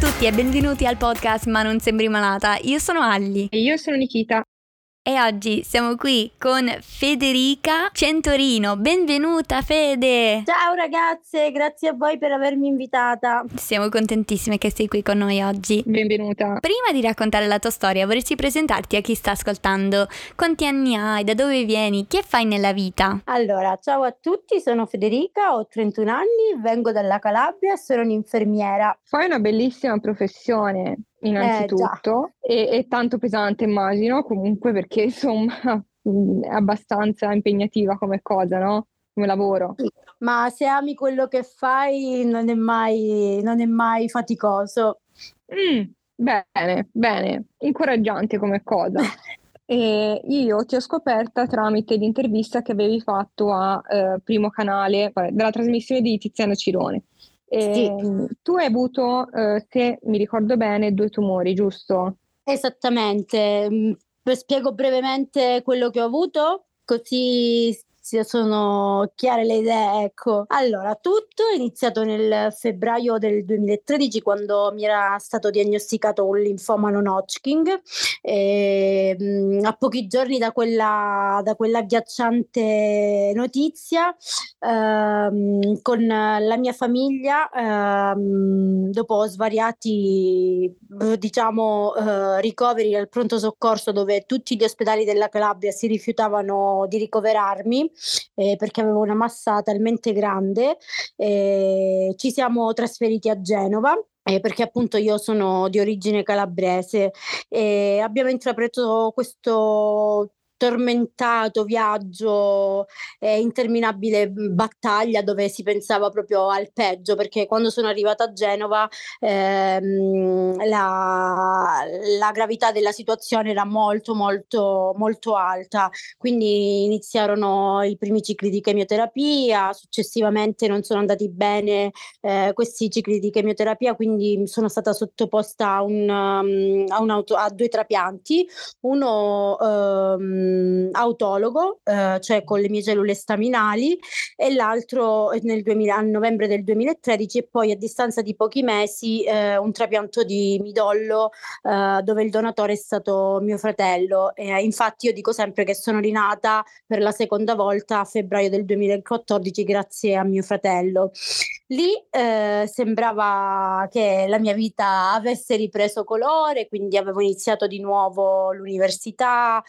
tutti e benvenuti al podcast Ma non sembri malata. Io sono Alli. E io sono Nikita. E oggi siamo qui con Federica Centorrino. Benvenuta Fede! Ciao ragazze, grazie a voi per avermi invitata. Siamo contentissime che sei qui con noi oggi. Benvenuta. Prima di raccontare la tua storia, vorresti presentarti a chi sta ascoltando. Quanti anni hai? Da dove vieni? Che fai nella vita? Allora, ciao a tutti, sono Federica, ho 31 anni, vengo dalla Calabria, sono un'infermiera. Fai una bellissima professione. Innanzitutto è tanto pesante, immagino, comunque, perché insomma è abbastanza impegnativa come cosa, no? Come lavoro. Sì, ma se ami quello che fai non è mai faticoso. Bene, incoraggiante come cosa. E io ti ho scoperta tramite l'intervista che avevi fatto a Primo Canale, della trasmissione di Tiziano Cirone. Sì. Tu hai avuto, se mi ricordo bene, 2 tumori, giusto? Esattamente. Spiego brevemente quello che ho avuto, così sono chiare le idee, ecco. Allora, tutto è iniziato nel febbraio del 2013, quando mi era stato diagnosticato un linfoma non Hodgkin, a pochi giorni da quella agghiacciante notizia, con la mia famiglia, dopo svariati ricoveri al pronto soccorso, dove tutti gli ospedali della Calabria si rifiutavano di ricoverarmi, perché avevo una massa talmente grande, ci siamo trasferiti a Genova. Perché appunto io sono di origine calabrese e abbiamo intrapreso questo tormentato viaggio, interminabile battaglia, dove si pensava proprio al peggio, perché quando sono arrivata a Genova la gravità della situazione era molto molto molto alta, quindi iniziarono i primi cicli di chemioterapia, successivamente non sono andati bene questi cicli di chemioterapia, quindi sono stata sottoposta a 2 trapianti, uno autologo, cioè con le mie cellule staminali, e l'altro a novembre del 2013, e poi a distanza di pochi mesi un trapianto di midollo, dove il donatore è stato mio fratello. Infatti io dico sempre che sono rinata per la seconda volta a febbraio del 2014 grazie a mio fratello. Lì sembrava che la mia vita avesse ripreso colore, quindi avevo iniziato di nuovo l'università,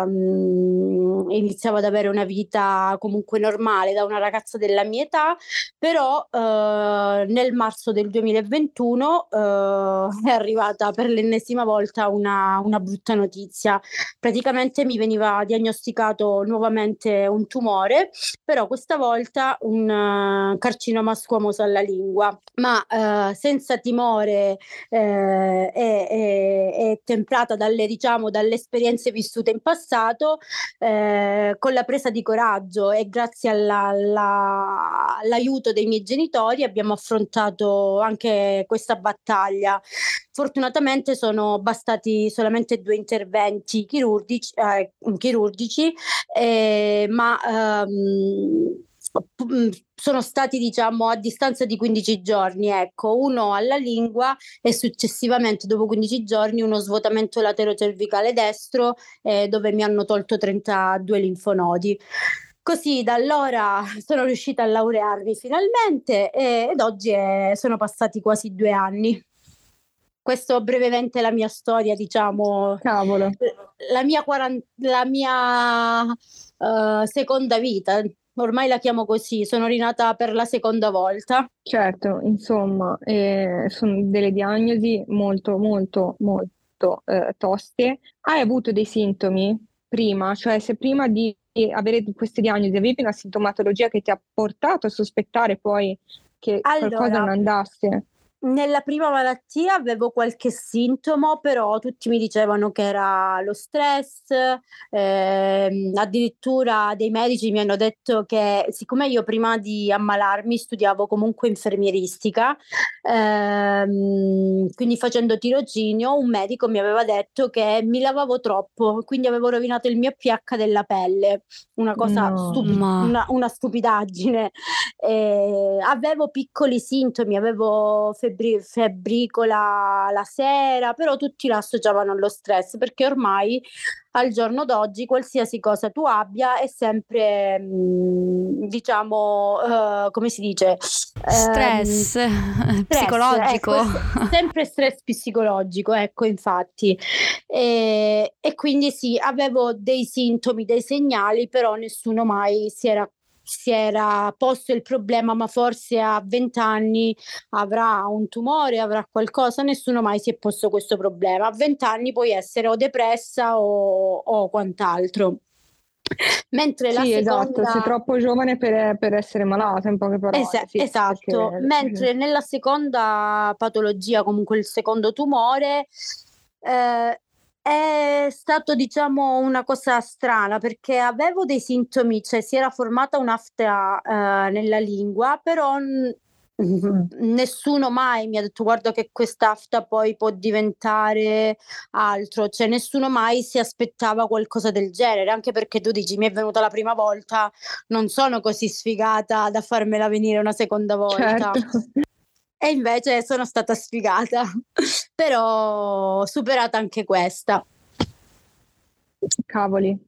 iniziavo ad avere una vita comunque normale da una ragazza della mia età, però nel marzo del 2021 è arrivata per l'ennesima volta una brutta notizia. Praticamente mi veniva diagnosticato nuovamente un tumore, però questa volta un carcinoma squamoso alla lingua, ma senza timore, e temprata dalle esperienze vissute in passato, con la presa di coraggio e grazie all'aiuto dei miei genitori abbiamo affrontato anche questa battaglia. Fortunatamente sono bastati solamente 2 interventi chirurgici, ma sono stati, diciamo, a distanza di 15 giorni, ecco, uno alla lingua e successivamente dopo 15 giorni uno svuotamento laterocervicale destro, dove mi hanno tolto 32 linfonodi. Così da allora sono riuscita a laurearmi finalmente, ed oggi sono passati quasi 2 anni. Questo brevemente è la mia storia, diciamo. Cavolo. La mia seconda vita. Ormai la chiamo così, sono rinata per la seconda volta. Certo, insomma, sono delle diagnosi molto, molto, molto toste. Hai avuto dei sintomi prima? Cioè, se prima di avere queste diagnosi avevi una sintomatologia che ti ha portato a sospettare poi che qualcosa non andasse? Nella prima malattia avevo qualche sintomo, però tutti mi dicevano che era lo stress, addirittura dei medici mi hanno detto che, siccome io prima di ammalarmi studiavo comunque infermieristica, quindi facendo tirocinio, un medico mi aveva detto che mi lavavo troppo, quindi avevo rovinato il mio pH della pelle, una cosa una stupidaggine. Avevo piccoli sintomi, avevo febbricola la sera, però tutti la associavano allo stress, perché ormai al giorno d'oggi qualsiasi cosa tu abbia è sempre diciamo come si dice? Stress psicologico. Ecco, sempre stress psicologico, ecco, infatti. E quindi sì, avevo dei sintomi, dei segnali, però nessuno mai si era posto il problema, ma forse a 20 anni avrà un tumore, avrà qualcosa, nessuno mai si è posto questo problema. A 20 anni puoi essere o depressa o quant'altro. Mentre la seconda... esatto, sei troppo giovane per essere malata, in poche parole. Esatto, perché... mentre nella seconda patologia, comunque il secondo tumore, è stato, diciamo, una cosa strana, perché avevo dei sintomi, cioè si era formata un'afta nella lingua, però nessuno mai mi ha detto guarda che quest'afta poi può diventare altro, cioè nessuno mai si aspettava qualcosa del genere, anche perché tu dici mi è venuta la prima volta, non sono così sfigata da farmela venire una seconda volta. Certo. E invece sono stata sfigata, però superata anche questa. Cavoli,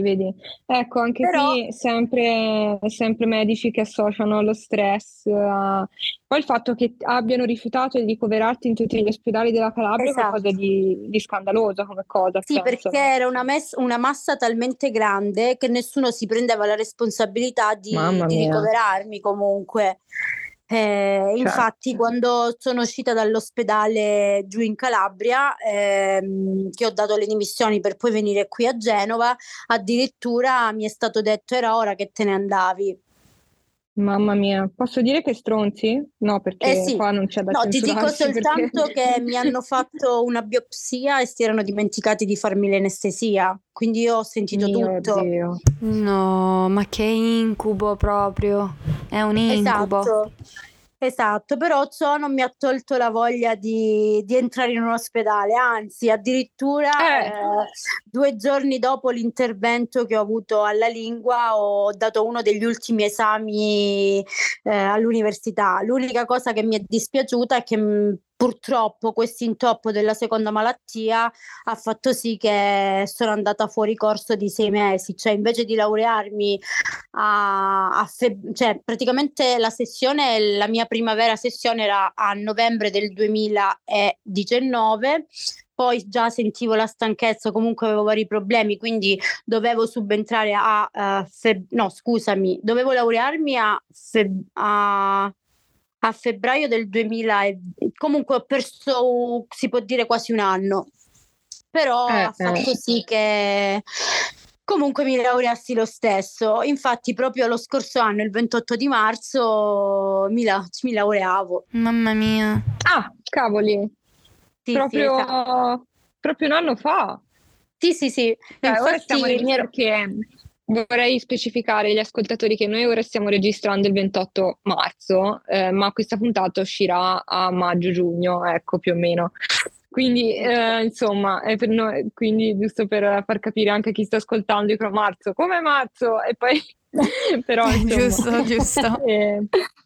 vedi. Ecco, anche però... qui sempre medici che associano lo stress a... Poi il fatto che abbiano rifiutato di ricoverarti in tutti gli ospedali della Calabria, esatto, è qualcosa di scandaloso come cosa. Sì, penso. Perché era una massa talmente grande che nessuno si prendeva la responsabilità di ricoverarmi comunque. Infatti quando sono uscita dall'ospedale giù in Calabria, che ho dato le dimissioni per poi venire qui a Genova, addirittura mi è stato detto era ora che te ne andavi. Mamma mia, posso dire che stronzi? No, perché sì. Qua non c'è da censurarsi. No, ti dico soltanto che mi hanno fatto una biopsia e si erano dimenticati di farmi l'anestesia, quindi io ho sentito tutto. Dio. No, ma che incubo proprio, è un incubo. Esatto, però ciò non mi ha tolto la voglia di entrare in un ospedale, anzi addirittura 2 giorni dopo l'intervento che ho avuto alla lingua ho dato uno degli ultimi esami all'università. L'unica cosa che mi è dispiaciuta è che purtroppo questo intoppo della seconda malattia ha fatto sì che sono andata fuori corso di 6 mesi, cioè invece di laurearmi cioè praticamente la mia primavera sessione era a novembre del 2019, poi già sentivo la stanchezza, comunque avevo vari problemi, quindi dovevo subentrare dovevo laurearmi a febbraio del 2020, comunque ho perso, si può dire, quasi un anno, però ha fatto sì che comunque mi laureassi lo stesso. Infatti proprio lo scorso anno, il 28 di marzo, mi laureavo. Mamma mia. Ah, cavoli, sì, proprio un anno fa. Sì, infatti ora stiamo vorrei specificare agli ascoltatori che noi ora stiamo registrando il 28 marzo, ma questa puntata uscirà a maggio-giugno, ecco, più o meno. Quindi, insomma, è per noi, quindi giusto per far capire anche chi sta ascoltando, dico marzo, come marzo? E poi, però, insomma, giusto.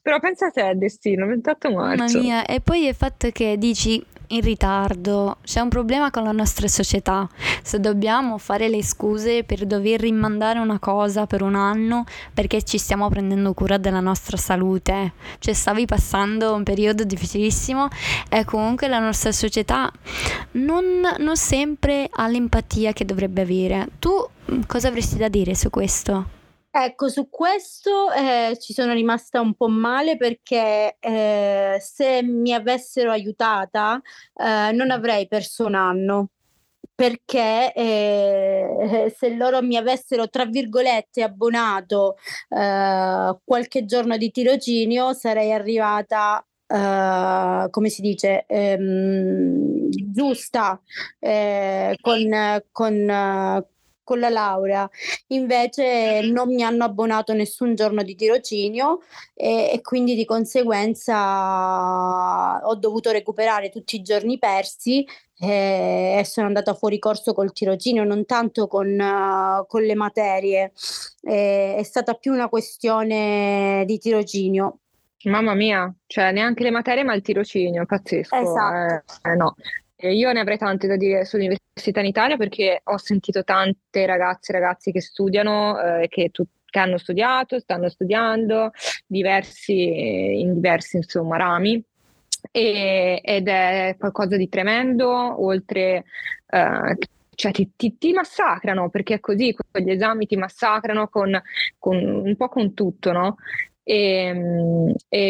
Però pensate al destino, 28 marzo. Mamma mia, e poi il fatto che dici... in ritardo, c'è un problema con la nostra società, se dobbiamo fare le scuse per dover rimandare una cosa per un anno perché ci stiamo prendendo cura della nostra salute, cioè stavi passando un periodo difficilissimo e comunque la nostra società non sempre ha l'empatia che dovrebbe avere. Tu cosa avresti da dire su questo? Ecco, su questo ci sono rimasta un po' male perché se mi avessero aiutata non avrei perso un anno, perché se loro mi avessero, tra virgolette, abbonato qualche giorno di tirocinio, sarei arrivata... come si dice, giusta con la laurea. Invece non mi hanno abbonato nessun giorno di tirocinio e quindi di conseguenza ho dovuto recuperare tutti i giorni persi e sono andata fuori corso col tirocinio, non tanto con le materie, è stata più una questione di tirocinio. Mamma mia, cioè neanche le materie ma il tirocinio, pazzesco. Esatto. No. Io ne avrei tante da dire sull'università in Italia, perché ho sentito tante ragazze e ragazzi che studiano, che hanno studiato, stanno studiando, in diversi insomma rami, ed è qualcosa di tremendo, oltre... Cioè ti massacrano, perché è così, con gli esami ti massacrano con un po' con tutto, no? E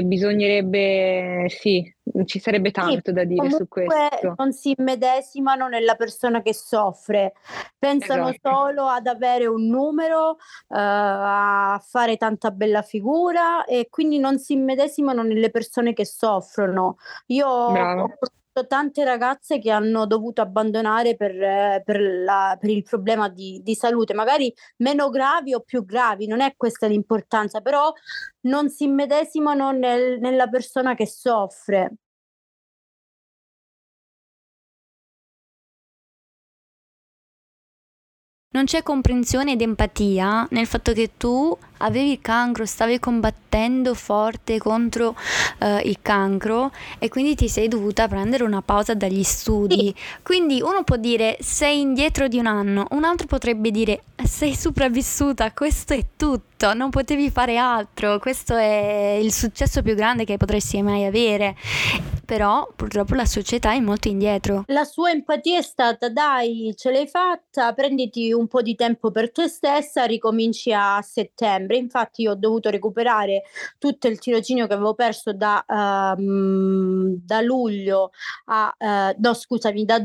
bisognerebbe, sì, ci sarebbe tanto da dire su questo. Non si immedesimano nella persona che soffre, pensano solo ad avere un numero, a fare tanta bella figura, e quindi non si immedesimano nelle persone che soffrono. Tante ragazze che hanno dovuto abbandonare per il problema di salute, magari meno gravi o più gravi, non è questa l'importanza, però non si immedesimano nella persona che soffre. Non c'è comprensione ed empatia nel fatto che tu avevi il cancro, stavi combattendo forte contro il cancro, e quindi ti sei dovuta prendere una pausa dagli studi. Sì. Quindi uno può dire sei indietro di un anno, un altro potrebbe dire sei sopravvissuta, questo è tutto, non potevi fare altro, questo è il successo più grande che potresti mai avere. Però purtroppo la società è molto indietro. La sua empatia è stata: dai, ce l'hai fatta, prenditi un po' di tempo per te stessa, ricominci a settembre. Infatti io ho dovuto recuperare tutto il tirocinio che avevo perso da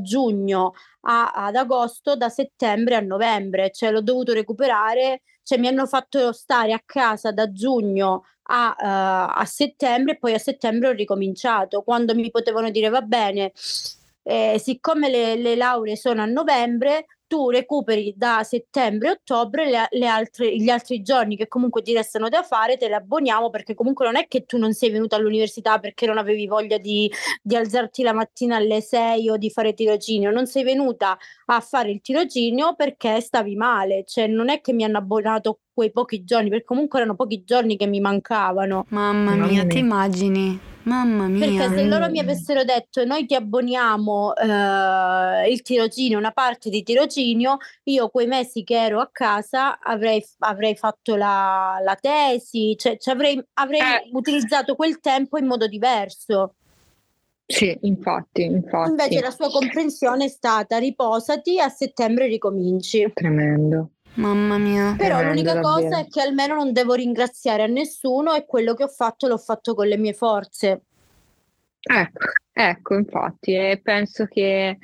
giugno ad agosto, da settembre a novembre, cioè l'ho dovuto recuperare, cioè mi hanno fatto stare a casa da giugno a settembre, e poi a settembre ho ricominciato, quando mi potevano dire va bene, siccome le lauree sono a novembre, tu recuperi da settembre-ottobre gli altri giorni che comunque ti restano da fare, te li abboniamo, perché comunque non è che tu non sei venuta all'università perché non avevi voglia di alzarti la mattina alle 6 o di fare tirocinio, non sei venuta a fare il tirocinio perché stavi male, cioè non è che mi hanno abbonato quei pochi giorni, perché comunque erano pochi giorni che mi mancavano. Mamma mia. Ti immagini? Mamma mia. Perché se loro mi avessero detto noi ti abboniamo il tirocinio, una parte di tirocinio, io quei mesi che ero a casa avrei fatto la tesi, cioè avrei utilizzato quel tempo in modo diverso. Sì, infatti. Invece la sua comprensione è stata riposati, a settembre ricominci. Tremendo. Mamma mia. Però l'unica cosa è che almeno non devo ringraziare a nessuno, e quello che ho fatto l'ho fatto con le mie forze. Ecco, infatti, e penso che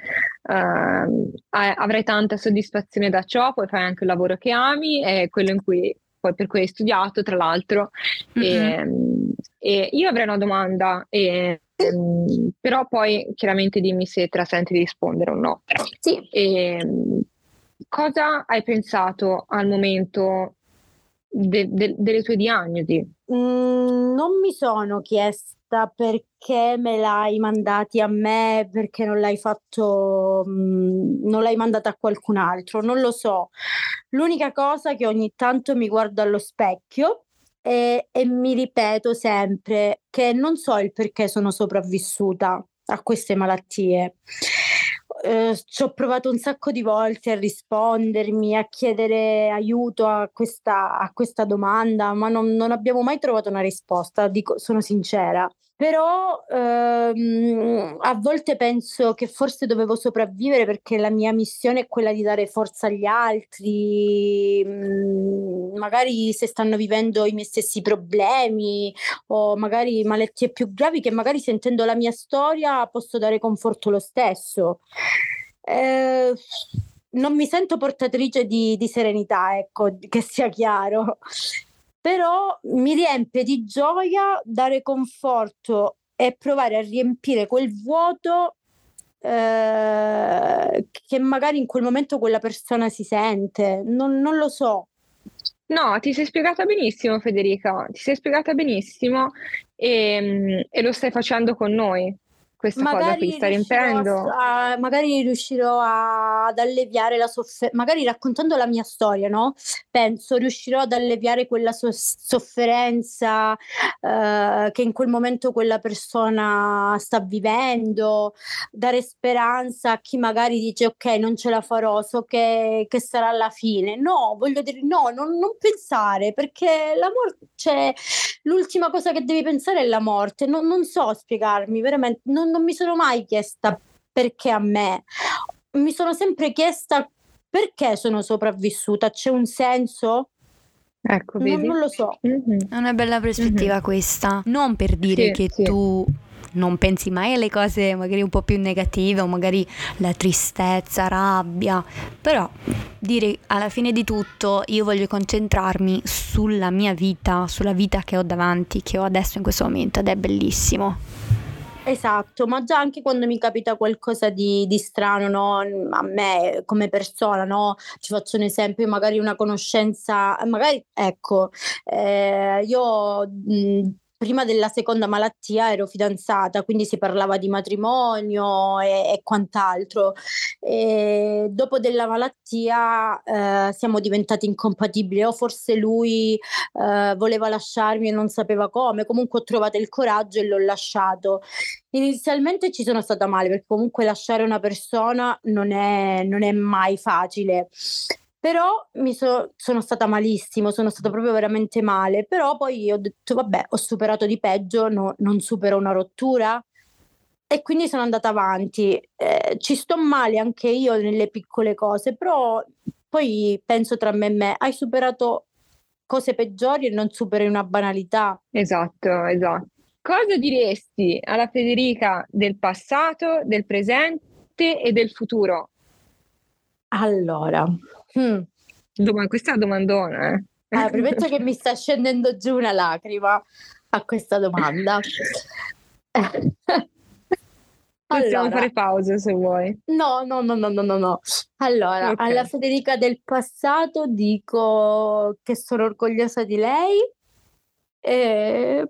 avrai tanta soddisfazione da ciò, poi fai anche il lavoro che ami, e quello in cui poi per cui hai studiato, tra l'altro. Mm-hmm. E io avrei una domanda, però poi chiaramente dimmi se te la senti di rispondere o no. Sì. Cosa hai pensato al momento delle tue diagnosi? Non mi sono chiesta perché me l'hai mandati a me, perché non l'hai fatto, non l'hai mandata a qualcun altro, non lo so. L'unica cosa è che ogni tanto mi guardo allo specchio e mi ripeto sempre che non so il perché sono sopravvissuta a queste malattie. Ci ho provato un sacco di volte a rispondermi, a chiedere aiuto a questa domanda, ma non abbiamo mai trovato una risposta, dico, sono sincera. Però a volte penso che forse dovevo sopravvivere, perché la mia missione è quella di dare forza agli altri, magari se stanno vivendo i miei stessi problemi o magari malattie più gravi, che magari sentendo la mia storia posso dare conforto lo stesso. Non mi sento portatrice di serenità, ecco, che sia chiaro. Però mi riempie di gioia dare conforto e provare a riempire quel vuoto che magari in quel momento quella persona si sente, non lo so. No, ti sei spiegata benissimo, Federica, ti sei spiegata benissimo, e lo stai facendo con noi. questa cosa qui sta riempendo. Magari riuscirò ad alleviare la sofferenza, magari raccontando la mia storia, no? Penso riuscirò ad alleviare quella sofferenza che in quel momento quella persona sta vivendo, dare speranza a chi magari dice ok, non ce la farò, so che sarà la fine. No, voglio dire no, non pensare, perché la morte, cioè, l'ultima cosa che devi pensare è la morte. Non so spiegarmi, veramente non mi sono mai chiesta perché a me, mi sono sempre chiesta perché sono sopravvissuta, c'è un senso? Ecco, vedi? Non lo so. Mm-hmm. È una bella prospettiva questa, non per dire tu non pensi mai alle cose magari un po' più negative o magari la tristezza, rabbia, però dire alla fine di tutto io voglio concentrarmi sulla mia vita, sulla vita che ho davanti, che ho adesso in questo momento, ed è bellissimo. Esatto, ma già anche quando mi capita qualcosa di strano, no? A me come persona, no? Ci faccio un esempio, magari una conoscenza, magari ecco, io prima della seconda malattia ero fidanzata, quindi si parlava di matrimonio e quant'altro. E dopo della malattia siamo diventati incompatibili, o forse lui voleva lasciarmi e non sapeva come. Comunque ho trovato il coraggio e l'ho lasciato. Inizialmente ci sono stata male, perché comunque lasciare una persona non è mai facile. Però sono stata malissimo, sono stata proprio veramente male, però poi ho detto vabbè, ho superato di peggio, no, non supero una rottura, e quindi sono andata avanti. Ci sto male anche io nelle piccole cose, però poi penso tra me e me, hai superato cose peggiori e non superi una banalità. Esatto. Cosa diresti alla Federica del passato, del presente e del futuro? Allora, questa è una domandona, eh? Premetto che mi sta scendendo giù una lacrima a questa domanda. Possiamo fare pausa se vuoi. No. Allora, okay. Alla Federica del passato dico che sono orgogliosa di lei, e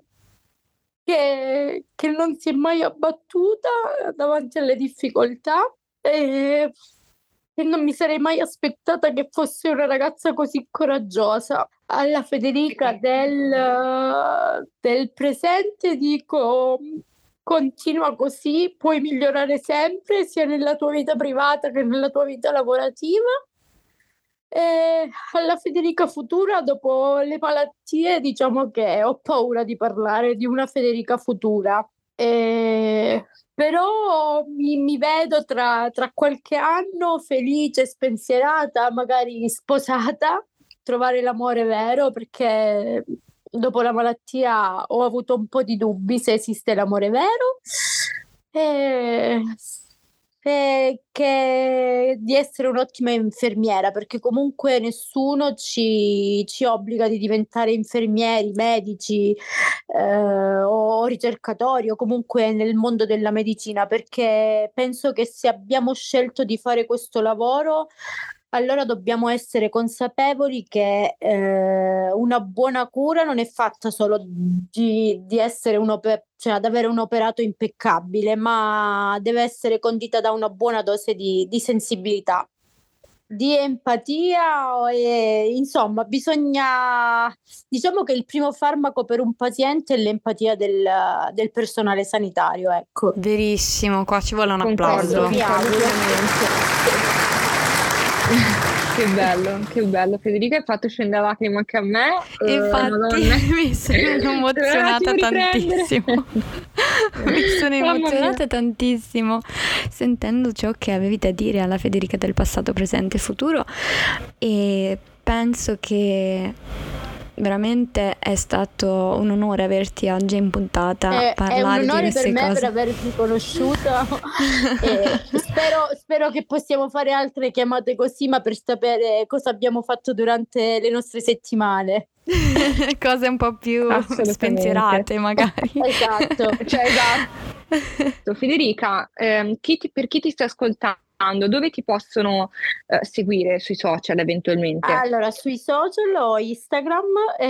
che non si è mai abbattuta davanti alle difficoltà, e che non mi sarei mai aspettata che fosse una ragazza così coraggiosa. Alla Federica del presente dico continua così, puoi migliorare sempre, sia nella tua vita privata che nella tua vita lavorativa. E alla Federica futura, dopo le malattie, diciamo che ho paura di parlare di una Federica futura. Però mi vedo tra qualche anno felice, spensierata, magari sposata, trovare l'amore vero, perché dopo la malattia ho avuto un po' di dubbi se esiste l'amore vero, e che di essere un'ottima infermiera, perché comunque nessuno ci obbliga di diventare infermieri, medici o ricercatori, o comunque nel mondo della medicina, perché penso che se abbiamo scelto di fare questo lavoro, allora dobbiamo essere consapevoli che una buona cura non è fatta solo di essere cioè ad avere un operato impeccabile, ma deve essere condita da una buona dose di sensibilità, di empatia, e insomma bisogna, diciamo che il primo farmaco per un paziente è l'empatia del personale sanitario, ecco. Verissimo, qua ci vuole un applauso. Che bello Federica, hai fatto scendere la lacrima anche a me, infatti Madonna. Mi sono emozionata tantissimo sentendo ciò che avevi da dire alla Federica del passato, presente e futuro, e penso che veramente è stato un onore averti oggi in puntata, parlare di queste cose. È un onore per me per averti conosciuta. spero che possiamo fare altre chiamate così, ma per sapere cosa abbiamo fatto durante le nostre settimane. Cose un po' più spensierate magari. Esatto. Federica, per chi ti sta ascoltando dove ti possono seguire sui social eventualmente? Allora, sui social ho Instagram,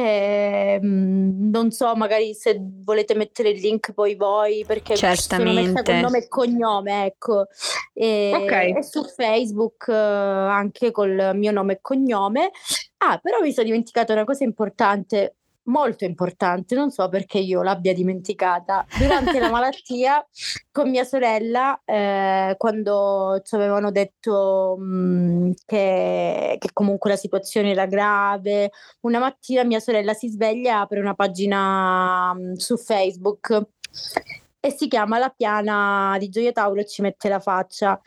non so magari se volete mettere il link poi voi, perché certamente con nome e cognome, ecco, e su Facebook anche col mio nome e cognome. Ah, però mi sono dimenticata una cosa importante, molto importante, non so perché io l'abbia dimenticata. Durante la malattia con mia sorella, quando ci avevano detto che comunque la situazione era grave, una mattina mia sorella si sveglia e apre una pagina su Facebook e si chiama La Piana di Gioia Tauro e ci mette la faccia.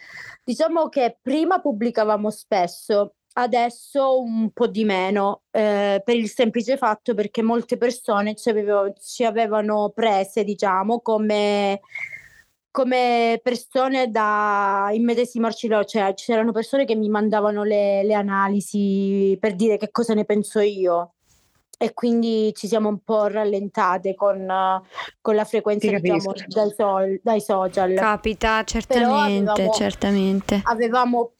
Diciamo che prima pubblicavamo spesso, adesso un po' di meno, per il semplice fatto perché molte persone ci avevano prese, diciamo, come persone da immedesimarci, cioè c'erano persone che mi mandavano le analisi per dire che cosa ne penso io, e quindi ci siamo un po' rallentate con la frequenza, diciamo, dai social. Capita, certamente. Però avevamo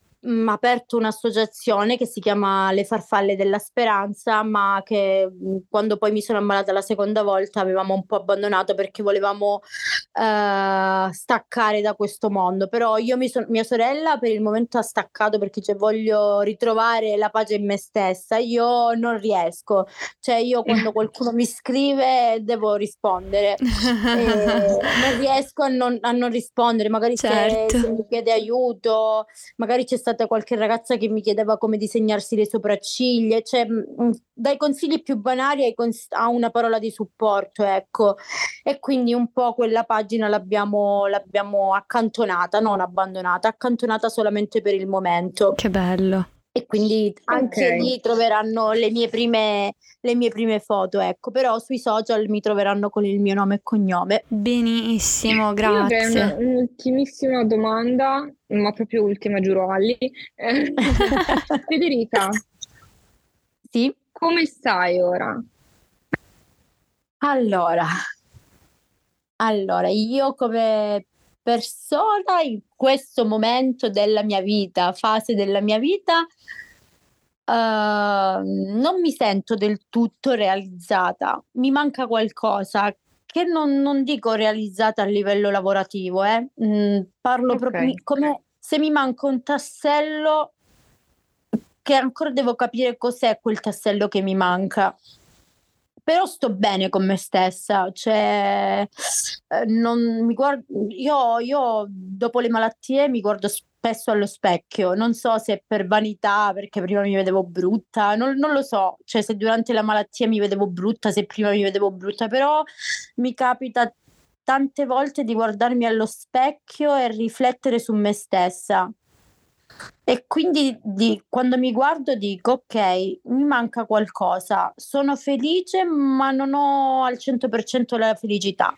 aperto un'associazione che si chiama Le Farfalle della Speranza, ma che quando poi mi sono ammalata la seconda volta avevamo un po' abbandonato perché volevamo staccare da questo mondo. Però io mia sorella per il momento ha staccato perché voglio ritrovare la pace in me stessa. Io non riesco, cioè io quando qualcuno mi scrive devo rispondere non riesco a non rispondere, magari se mi chiede aiuto, magari c'è stata qualche ragazza che mi chiedeva come disegnarsi le sopracciglia, cioè dai consigli più banali a una parola di supporto, ecco. E quindi un po' quella pagina l'abbiamo accantonata, non abbandonata, accantonata solamente per il momento. Che bello. E quindi anche lì troveranno le mie prime foto, ecco. Però sui social mi troveranno con il mio nome e cognome. Benissimo, grazie. Io avrei un'ultimissima domanda, ma proprio ultima, giuro, Alli. Federica, sì? Come stai ora? Allora, io come persona in questo momento della mia vita, fase della mia vita, non mi sento del tutto realizzata, mi manca qualcosa che non dico realizzata a livello lavorativo, parlo proprio come se mi manca un tassello che ancora devo capire cos'è quel tassello che mi manca. Però sto bene con me stessa, cioè non mi guardo, io dopo le malattie mi guardo spesso allo specchio, non so se per vanità, perché prima mi vedevo brutta, non lo so, cioè se durante la malattia mi vedevo brutta, se prima mi vedevo brutta, però mi capita tante volte di guardarmi allo specchio e riflettere su me stessa. E quindi quando mi guardo dico ok, mi manca qualcosa, sono felice ma non ho al 100% la felicità,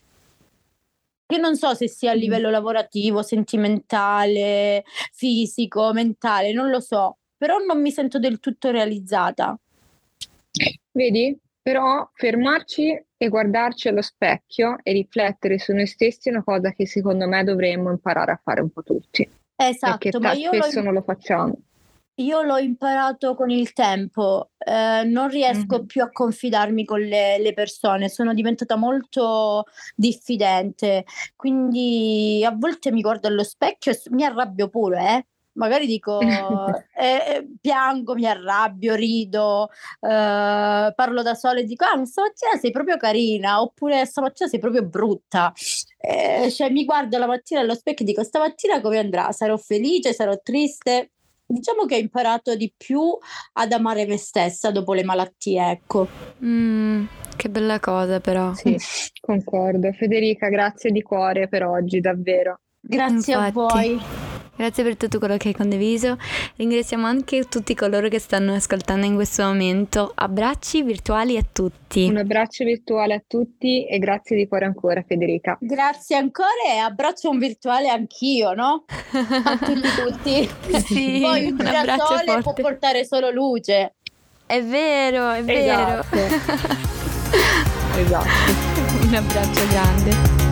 che non so se sia a livello lavorativo, sentimentale, fisico, mentale, non lo so, però non mi sento del tutto realizzata. Vedi? Però fermarci e guardarci allo specchio e riflettere su noi stessi è una cosa che secondo me dovremmo imparare a fare un po' tutti. Esatto, ma io spesso non lo facciamo. Io l'ho imparato con il tempo, non riesco più a confidarmi con le persone, sono diventata molto diffidente, quindi a volte mi guardo allo specchio e mi arrabbio pure, magari dico piango, mi arrabbio, rido, parlo da sola e dico stamattina sei proprio carina, oppure stamattina sei proprio brutta, cioè mi guardo la mattina allo specchio e dico stamattina come andrà, sarò felice, sarò triste. Diciamo che ho imparato di più ad amare me stessa dopo le malattie, ecco. Che bella cosa, però. Sì, concordo. Federica, grazie di cuore per oggi, davvero. Grazie. Infatti. A voi. Grazie per tutto quello che hai condiviso. Ringraziamo anche tutti coloro che stanno ascoltando in questo momento. Abbracci virtuali a tutti. Un abbraccio virtuale a tutti e grazie di cuore ancora, Federica. Grazie ancora e abbraccio un virtuale anch'io, no? A tutti. Sì, poi un girasole forte può portare solo luce. È vero, è vero. Esatto. Un abbraccio grande.